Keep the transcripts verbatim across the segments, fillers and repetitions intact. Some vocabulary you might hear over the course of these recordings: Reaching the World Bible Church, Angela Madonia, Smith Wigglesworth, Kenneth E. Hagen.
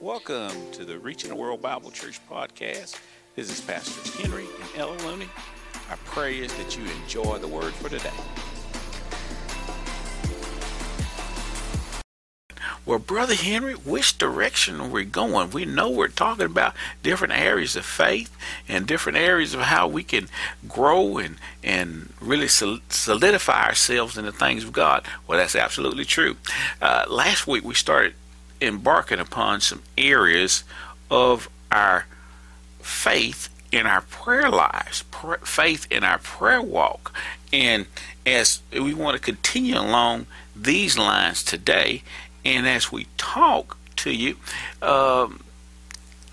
Welcome to the Reaching the World Bible Church podcast. This is Pastors Henry and Ella Looney. Our prayer is that you enjoy the word for today. Well, Brother Henry, which direction are we going? We know we're talking about different areas of faith and different areas of how we can grow and, and really solidify ourselves in the things of God. Well, that's absolutely true. Uh, last week we started embarking upon some areas of our faith in our prayer lives, pr- faith in our prayer walk. And as we want to continue along these lines today, and as we talk to you, um,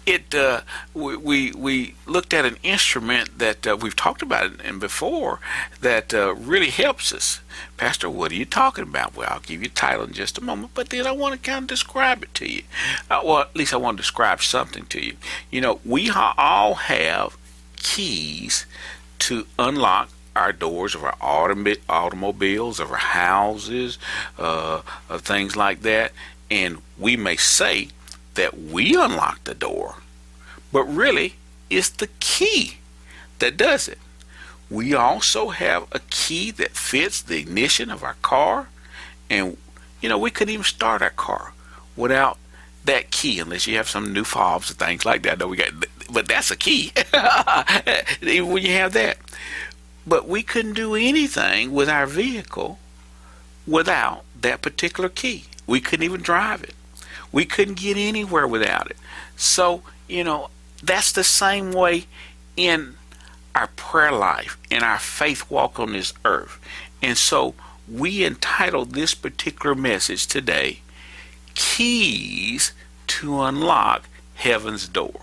it uh, we, we we looked at an instrument that uh, we've talked about it and before that uh, really helps us. Pastor, what are you talking about? Well, I'll give you a title in just a moment, but then I want to kind of describe it to you. Uh, well, at least I want to describe something to you. You know, we ha- all have keys to unlock our doors of our automi- automobiles, of our houses, uh, of things like that. And we may say that we unlock the door, but really it's the key that does it. We also have a key that fits the ignition of our car, and you know, we couldn't even start our car without that key, unless you have some new fobs and things like that. No, we got, but that's a key. Even when you have that, but we couldn't do anything with our vehicle without that particular key. We couldn't even drive it. We couldn't get anywhere without it. So, you know, that's the same way in our prayer life, in our faith walk on this earth. And so we entitled this particular message today, Keys to Unlock Heaven's Door.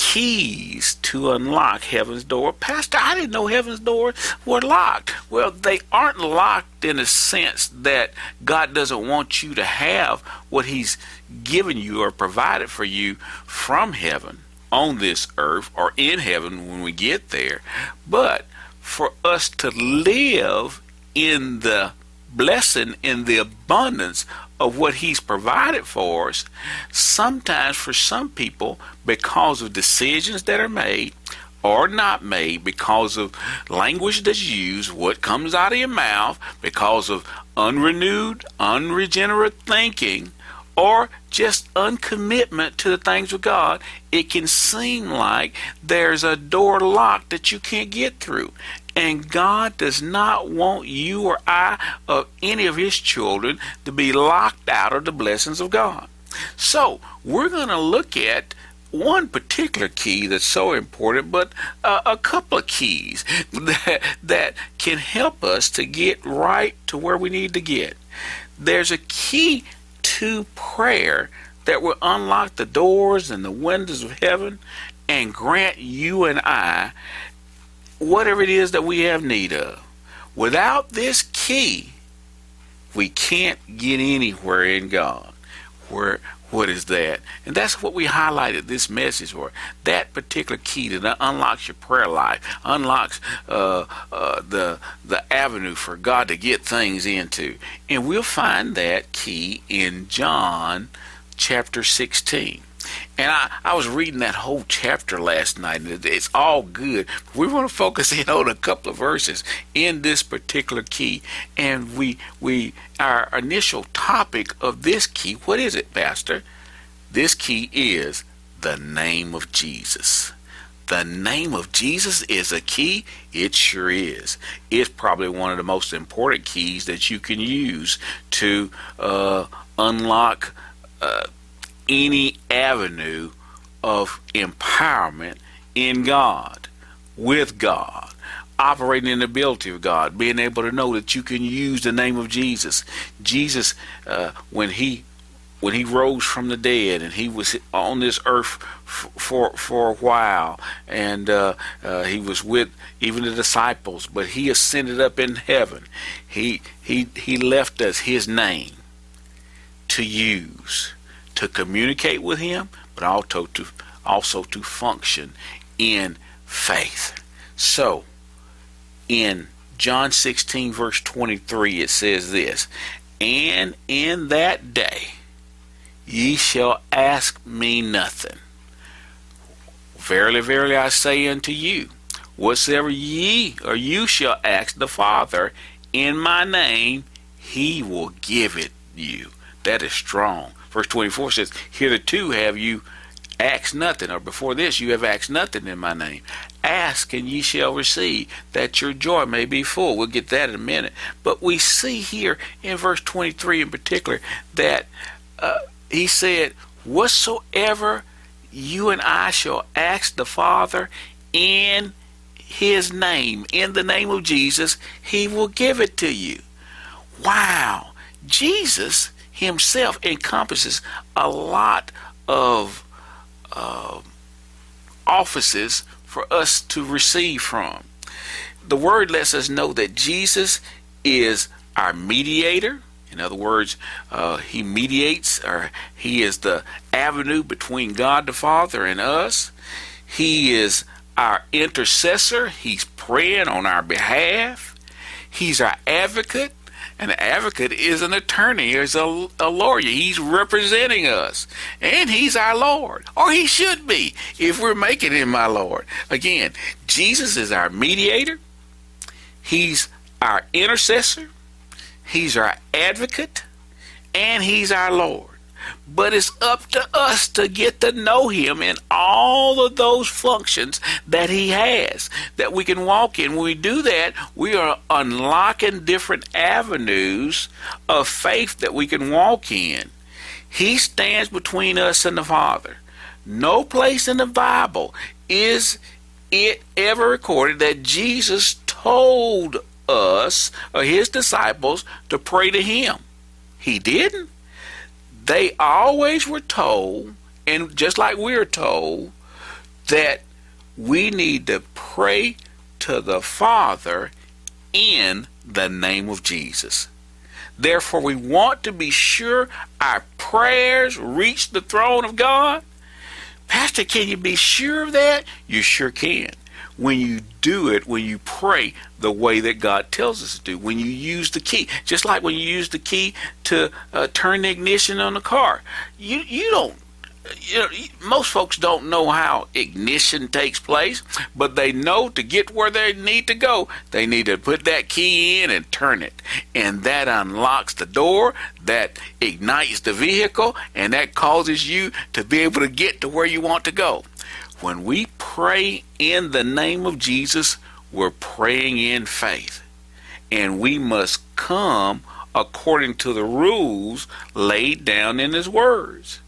Keys to unlock heaven's door. Pastor, I didn't know heaven's doors were locked. Well, they aren't locked in a sense that God doesn't want you to have what he's given you or provided for you from heaven on this earth or in heaven when we get there. But for us to live in the blessing, in the abundance of what he's provided for us, sometimes for some people, because of decisions that are made or not made, because of language that's used, what comes out of your mouth, because of unrenewed, unregenerate thinking, or just uncommitment to the things of God, it can seem like there's a door locked that you can't get through. And God does not want you or I or any of his children to be locked out of the blessings of God. So we're going to look at one particular key that's so important, but uh, a couple of keys that, that can help us to get right to where we need to get. There's a key to prayer that will unlock the doors and the windows of heaven and grant you and I whatever it is that we have need of. Without this key, we can't get anywhere in God. Where, what is that? And that's what we highlighted this message for. That particular key that unlocks your prayer life, unlocks uh, uh, the the avenue for God to get things into. And we'll find that key in John chapter sixteen. And I, I was reading that whole chapter last night, and it, it's all good. We want to focus in on a couple of verses in this particular key, and we we our initial topic of this key. What is it, Pastor? This key is the name of Jesus. The name of Jesus is a key. It sure is. It's probably one of the most important keys that you can use to uh, unlock Uh, any avenue of empowerment in God, with God, operating in the ability of God, being able to know that you can use the name of Jesus. Jesus, uh, when he when he rose from the dead and he was on this earth f- for for a while, and uh, uh, he was with even the disciples, but he ascended up in heaven. He he he left us his name to use, to communicate with him, but also to also to function in faith. So in John sixteen verse twenty-three it says this, and in that day ye shall ask me nothing. Verily, verily, I say unto you, whatsoever ye or you shall ask the Father in my name, he will give it you. That is strong. Verse twenty-four says, hitherto have you asked nothing, or before this you have asked nothing in my name. Ask and ye shall receive, that your joy may be full. We'll get that in a minute. But we see here in verse twenty-three in particular that uh, he said, whatsoever you and I shall ask the Father in his name, in the name of Jesus, he will give it to you. Wow. Jesus himself encompasses a lot of uh, offices for us to receive from. The word lets us know that Jesus is our mediator. In other words, uh, he mediates, or he is the avenue between God the Father and us. He is our intercessor. He's praying on our behalf. He's our advocate. An advocate is an attorney, is a, a lawyer. He's representing us, and he's our Lord, or he should be if we're making him my Lord. Again, Jesus is our mediator. He's our intercessor. He's our advocate, and he's our Lord. But it's up to us to get to know him in all of those functions that he has, that we can walk in. When we do that, we are unlocking different avenues of faith that we can walk in. He stands between us and the Father. No place in the Bible is it ever recorded that Jesus told us or his disciples to pray to him. He didn't. They always were told, and just like we're told, that we need to pray to the Father in the name of Jesus. Therefore, we want to be sure our prayers reach the throne of God. Pastor, can you be sure of that? You sure can. When you do it, when you pray the way that God tells us to do, when you use the key, just like when you use the key to uh, turn the ignition on the car, you you don't. You know, most folks don't know how ignition takes place, but they know to get where they need to go, they need to put that key in and turn it. And that unlocks the door, that ignites the vehicle, and that causes you to be able to get to where you want to go. When we pray in the name of Jesus, we're praying in faith. And we must come according to the rules laid down in his words.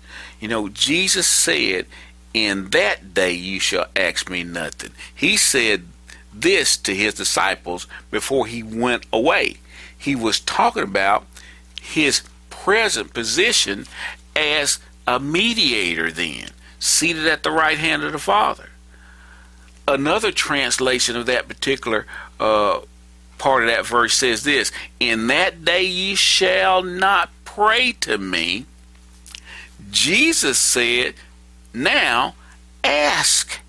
You know, Jesus said, in that day you shall ask me nothing. He said this to his disciples before he went away. He was talking about his present position as a mediator then, seated at the right hand of the Father. Another translation of that particular uh, part of that verse says this, in that day ye shall not pray to me. Jesus said, now ask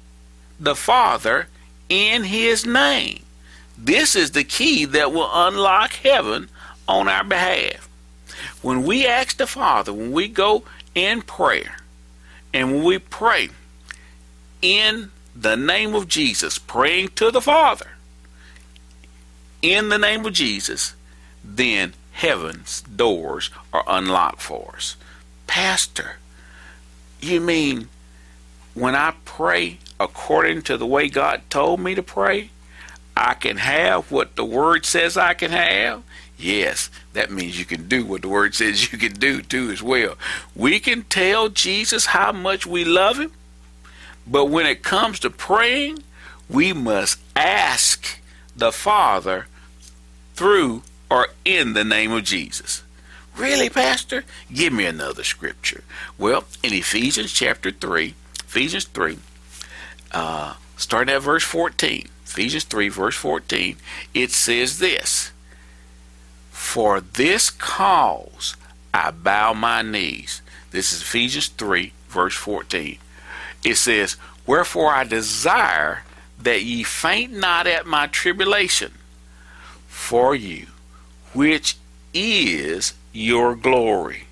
the Father in his name. This is the key that will unlock heaven on our behalf. When we ask the Father, when we go in prayer, and when we pray in the name of Jesus, praying to the Father in the name of Jesus, then heaven's doors are unlocked for us. Pastor, you mean when I pray according to the way God told me to pray, I can have what the Word says I can have? Yes, that means you can do what the Word says you can do too as well. We can tell Jesus how much we love him, but when it comes to praying, we must ask the Father through or in the name of Jesus. Really, Pastor? Give me another scripture. Well, in Ephesians chapter three, Ephesians three, uh, starting at verse fourteen, Ephesians three, verse fourteen, it says this, for this cause I bow my knees. This is Ephesians three, verse fourteen. It says, wherefore I desire that ye faint not at my tribulation for you, which is your glory.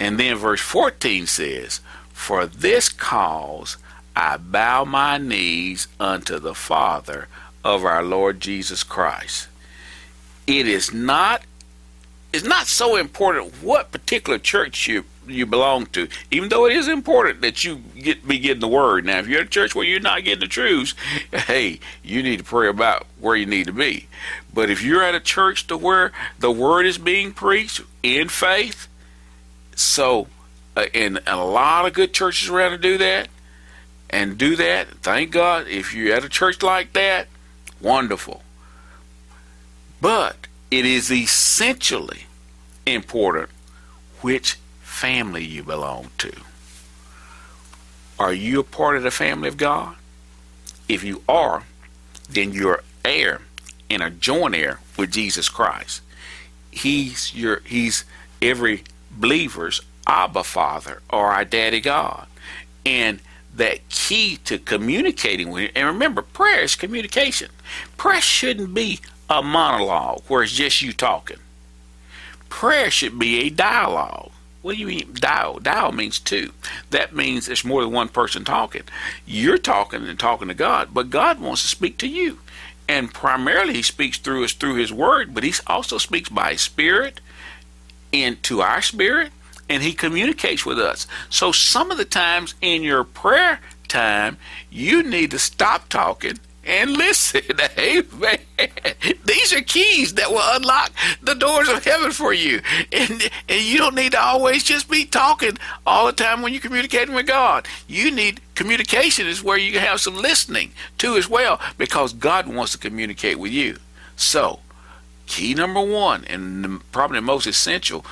And then verse fourteen says, "For this cause I bow my knees unto the Father of our Lord Jesus Christ." It is not, it's not so important what particular church you you belong to, even though it is important that you get be getting the word. Now, if you're at a church where you're not getting the truths, hey, you need to pray about where you need to be. But if you're at a church to where the word is being preached in faith, so uh, and, and a lot of good churches around to do that and do that. Thank God if you're at a church like that, wonderful. But it is essentially important which family you belong to. Are you a part of the family of God? If you are, then you're heir and a joint heir with Jesus Christ. He's your he's every believer's Abba Father, or our Daddy God. And that key to communicating with him, and remember, prayer is communication. Prayer shouldn't be a monologue where it's just you talking. Prayer should be a dialogue. What do you mean dial? Dial means two. That means it's more than one person talking. You're talking and talking to God, but God wants to speak to you. And primarily he speaks through us through his word, but he also speaks by his spirit into our spirit, and he communicates with us. So some of the times in your prayer time, you need to stop talking and listen. Amen. These are keys that will unlock the doors of heaven for you. And, and you don't need to always just be talking all the time when you're communicating with God. You need communication is where you have some listening too as well, because God wants to communicate with you. So key number one, and probably the most essential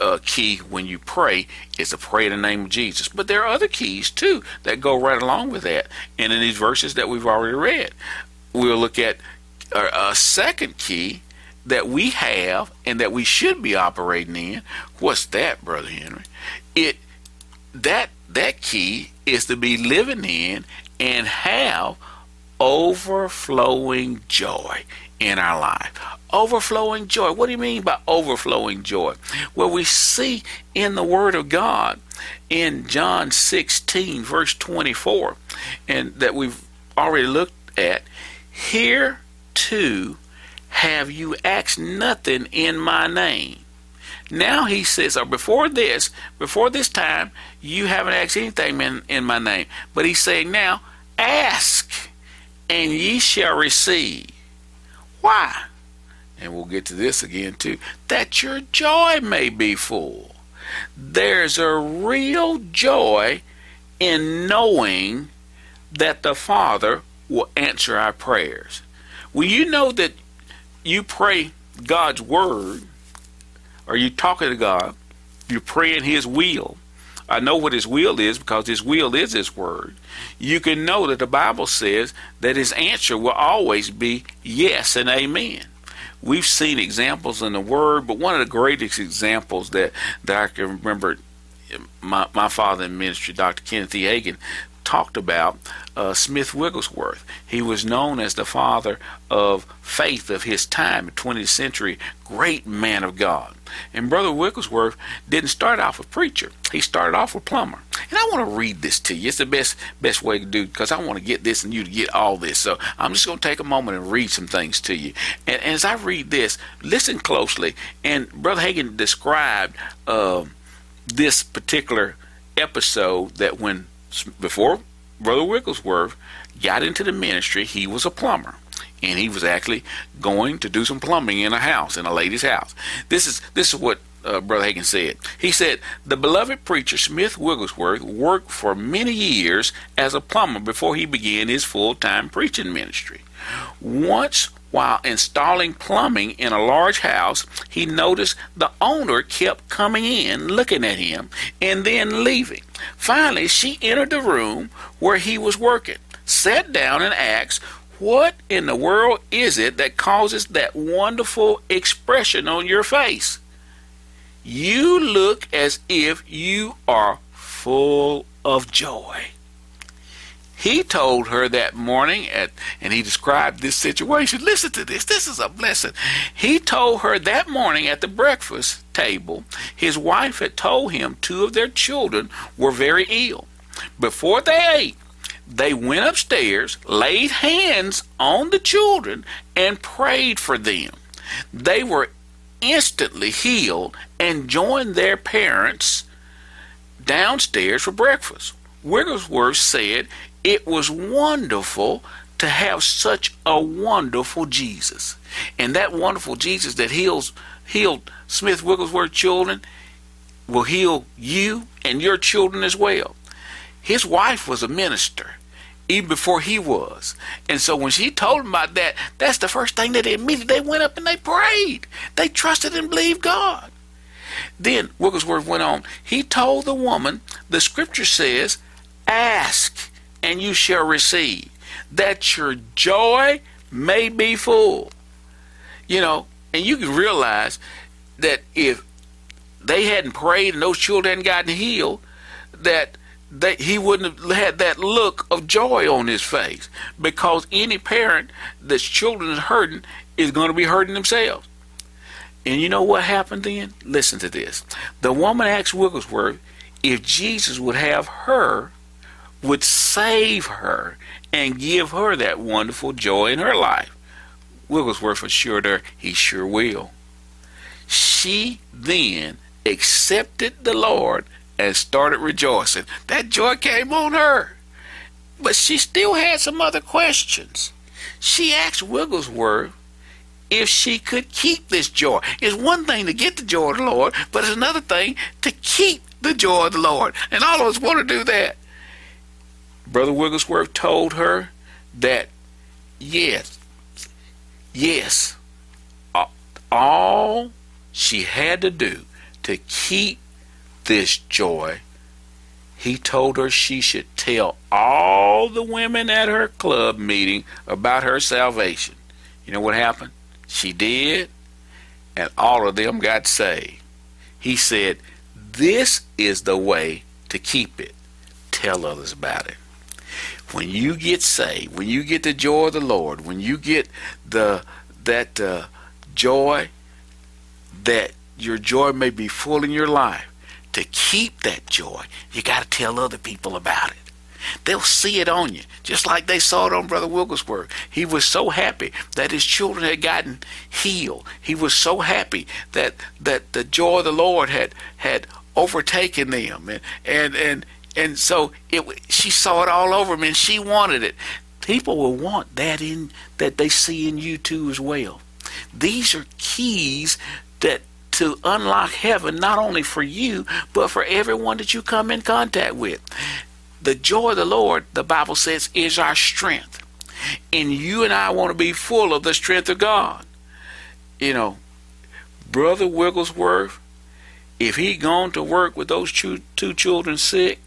uh, key when you pray, is to pray in the name of Jesus. But there are other keys too that go right along with that. And in these verses that we've already read, we'll look at a second key that we have and that we should be operating in. What's that, Brother Henry? It that that key is to be living in and have overflowing joy in our life. Overflowing joy. What do you mean by overflowing joy? Well, we see in the Word of God in John sixteen, verse twenty-four, and that we've already looked at, "Here too have you asked nothing in my name." Now he says, or before this, before this time, you haven't asked anything in, in my name. But he's saying now, "Ask, and ye shall receive." Why? And we'll get to this again too, that your joy may be full. There's a real joy in knowing that the Father will answer our prayers. When you know that you pray God's word, or you talking to God, you're praying his will. I know what his will is because his will is his word. You can know that the Bible says that his answer will always be yes and amen. We've seen examples in the Word, but one of the greatest examples that, that I can remember, my, my father in ministry, Doctor Kenneth E. Hagen, talked about uh, Smith Wigglesworth. He was known as the father of faith of his time, twentieth century great man of God. And Brother Wigglesworth didn't start off a preacher. He started off a plumber. And I want to read this to you. It's the best best way to do, because I want to get this and you to get all this. So I'm just going to take a moment and read some things to you. And, and as I read this, listen closely. And Brother Hagen described uh, this particular episode that when before Brother Wigglesworth got into the ministry, he was a plumber. And he was actually going to do some plumbing in a house, in a lady's house. This is this is what uh, Brother Hagen said. He said, "The beloved preacher Smith Wigglesworth worked for many years as a plumber before he began his full-time preaching ministry. Once, while installing plumbing in a large house, he noticed the owner kept coming in, looking at him, and then leaving. Finally, she entered the room where he was working, sat down, and asked, 'What in the world is it that causes that wonderful expression on your face? You look as if you are full of joy.'" He told her that morning, at, and he described this situation. Listen to this. This is a blessing. He told her that morning at the breakfast table, his wife had told him two of their children were very ill. Before they ate, they went upstairs, laid hands on the children, and prayed for them. They were instantly healed and joined their parents downstairs for breakfast. Wigglesworth said it was wonderful to have such a wonderful Jesus. And that wonderful Jesus that heals, healed Smith Wigglesworth children will heal you and your children as well. His wife was a minister even before he was. And so when she told him about that, that's the first thing that they admitted. They went up and they prayed. They trusted and believed God. Then Wigglesworth went on. He told the woman, the scripture says, ask and you shall receive, that your joy may be full. You know, and you can realize that if they hadn't prayed and those children hadn't gotten healed, that They, he wouldn't have had that look of joy on his face, because any parent that's children is hurting is going to be hurting themselves. And you know what happened then? Listen to this. The woman asked Wigglesworth if Jesus would have her, would save her, and give her that wonderful joy in her life. Wigglesworth assured her he sure will. She then accepted the Lord and started rejoicing. That joy came on her. But she still had some other questions. She asked Wigglesworth if she could keep this joy. It's one thing to get the joy of the Lord, but it's another thing to keep the joy of the Lord. And all of us want to do that. Brother Wigglesworth told her that yes, yes, all she had to do to keep this joy, he told her she should tell all the women at her club meeting about her salvation. You know what happened? She did, and all of them got saved. He said, this is the way to keep it. Tell others about it. When you get saved, when you get the joy of the Lord, when you get the that uh, joy, that your joy may be full in your life, to keep that joy, you got to tell other people about it. They'll see it on you, just like they saw it on Brother Wigglesworth. He was so happy that his children had gotten healed. He was so happy that that the joy of the Lord had had overtaken them, and and and and so it. She saw it all over him, and she wanted it. People will want that in that they see in you too as well. These are keys that. To unlock heaven, not only for you, but for everyone that you come in contact with. The joy of the Lord, the Bible says, is our strength. And you and I want to be full of the strength of God. You know, Brother Wigglesworth, if he'd gone to work with those two, two children sick,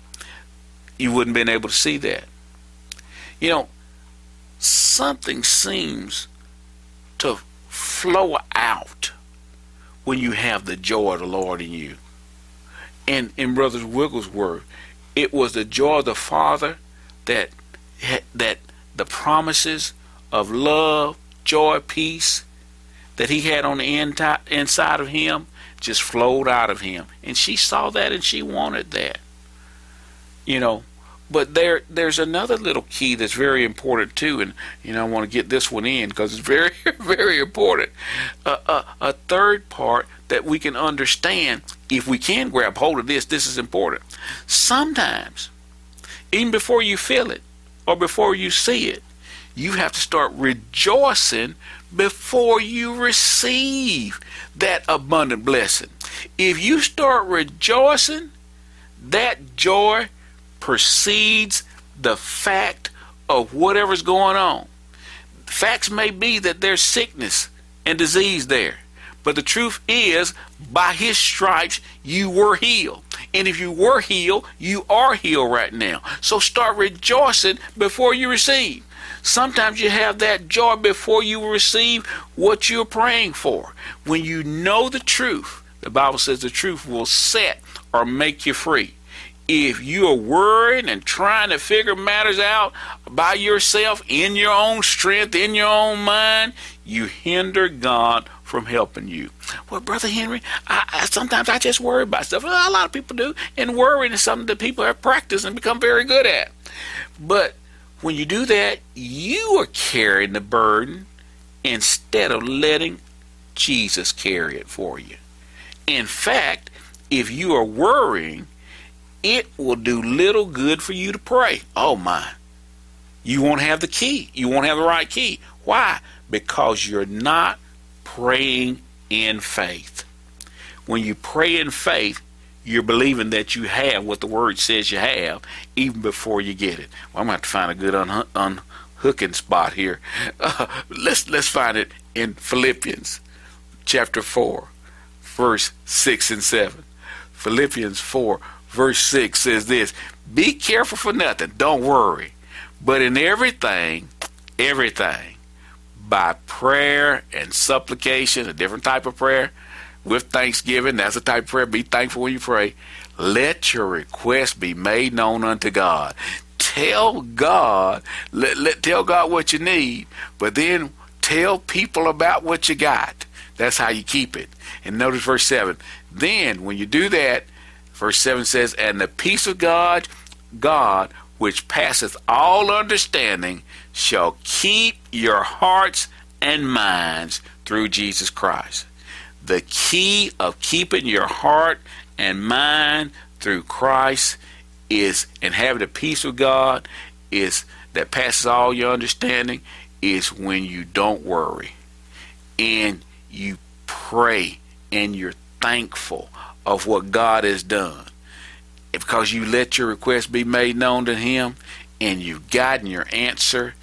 you wouldn't have been able to see that. You know, something seems to flow out when you have the joy of the Lord in you. And in Brother Wigglesworth, it was the joy of the Father that that the promises of love, joy, peace that he had on the inside, inside of him just flowed out of him. And she saw that and she wanted that. You know, but there there's another little key that's very important too, and you know I want to get this one in because it's very very important. Uh, uh, a third part that we can understand if we can grab hold of this. This is important. Sometimes, even before you feel it or before you see it, you have to start rejoicing before you receive that abundant blessing. If you start rejoicing, that joy precedes the fact of whatever's going on. Facts may be that there's sickness and disease there, but the truth is, by his stripes you were healed. And if you were healed, you are healed right now. So start rejoicing before you receive. Sometimes you have that joy before you receive what you're praying for. When you know the truth, the Bible says the truth will set or make you free. If you're worried and trying to figure matters out by yourself, in your own strength, in your own mind, you hinder God from helping you. Well, Brother Henry, I, I sometimes I just worry about stuff. Well, a lot of people do, and worrying is something that people have practiced and become very good at. But when you do that, you are carrying the burden instead of letting Jesus carry it for you. In fact, if you are worrying, it will do little good for you to pray. Oh my. You won't have the key. You won't have the right key. Why? Because you're not praying in faith. When you pray in faith, you're believing that you have what the word says you have even before you get it. Well, I'm going to have to find a good un- unhooking spot here. Uh, let's, let's find it in Philippians chapter four, verse six and seven. Philippians four, verse six says this: be careful for nothing, don't worry, but in everything everything by prayer and supplication, a different type of prayer, with thanksgiving. That's the type of prayer. Be thankful when you pray. Let your request be made known unto God. Tell God, let, let tell God what you need, but then tell people about what you got. That's how you keep it. And notice verse seven. Then when you do that, verse seven says, and the peace of God, God, which passeth all understanding, shall keep your hearts and minds through Jesus Christ. The key of keeping your heart and mind through Christ is, and having the peace of God is that passes all your understanding, is when you don't worry and you pray and you're thankful of what God has done, because you let your request be made known to him and you've gotten your answer,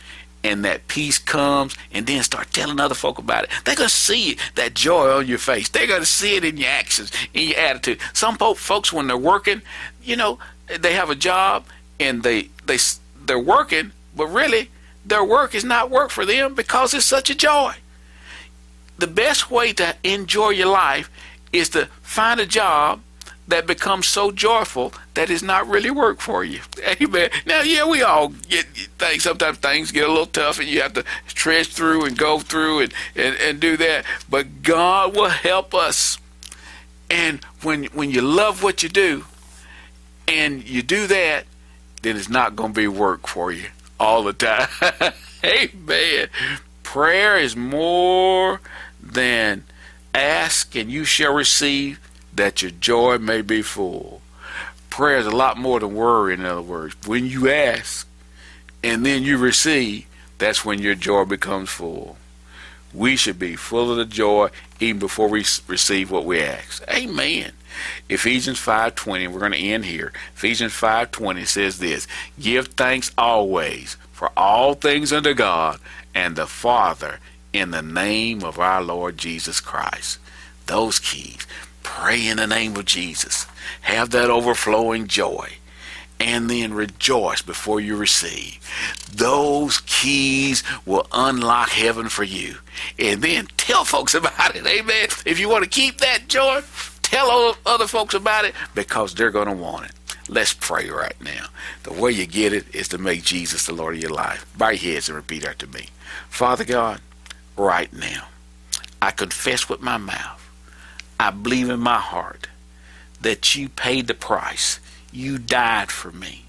and that peace comes. And then start telling other folk about it. They're going to see it, that joy on your face. They're going to see it in your actions, in your attitude. Some folks, when they're working, you know, they have a job and they, they, they're working, but really their work is not work for them because it's such a joy. The best way to enjoy your life is to find a job that becomes so joyful that it's not really work for you. Amen. Now, yeah, we all get things. Sometimes things get a little tough and you have to trudge through and go through and, and, and do that. But God will help us. And when when you love what you do and you do that, then it's not going to be work for you all the time. Amen. Prayer is more than ask and you shall receive, that your joy may be full. Prayer is a lot more than worry, in other words. When you ask and then you receive, that's when your joy becomes full. We should be full of the joy even before we receive what we ask. Amen. Ephesians five twenty, we're going to end here. Ephesians five twenty says this: give thanks always for all things unto God and the Father in the name of our Lord Jesus Christ. Those keys. Pray in the name of Jesus. Have that overflowing joy. And then rejoice before you receive. Those keys will unlock heaven for you. And then tell folks about it. Amen. If you want to keep that joy, tell other folks about it, because they're going to want it. Let's pray right now. The way you get it is to make Jesus the Lord of your life. Bow your heads and repeat after me. Father God, right now, I confess with my mouth, I believe in my heart that you paid the price. You died for me.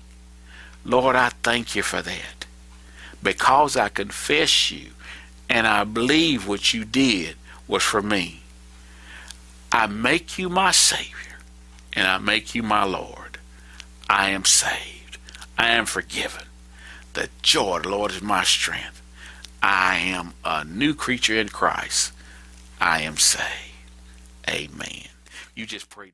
Lord, I thank you for that. Because I confess you and I believe what you did was for me, I make you my Savior and I make you my Lord. I am saved. I am forgiven. The joy of the Lord is my strength. I am a new creature in Christ. I am saved. Amen. You just prayed.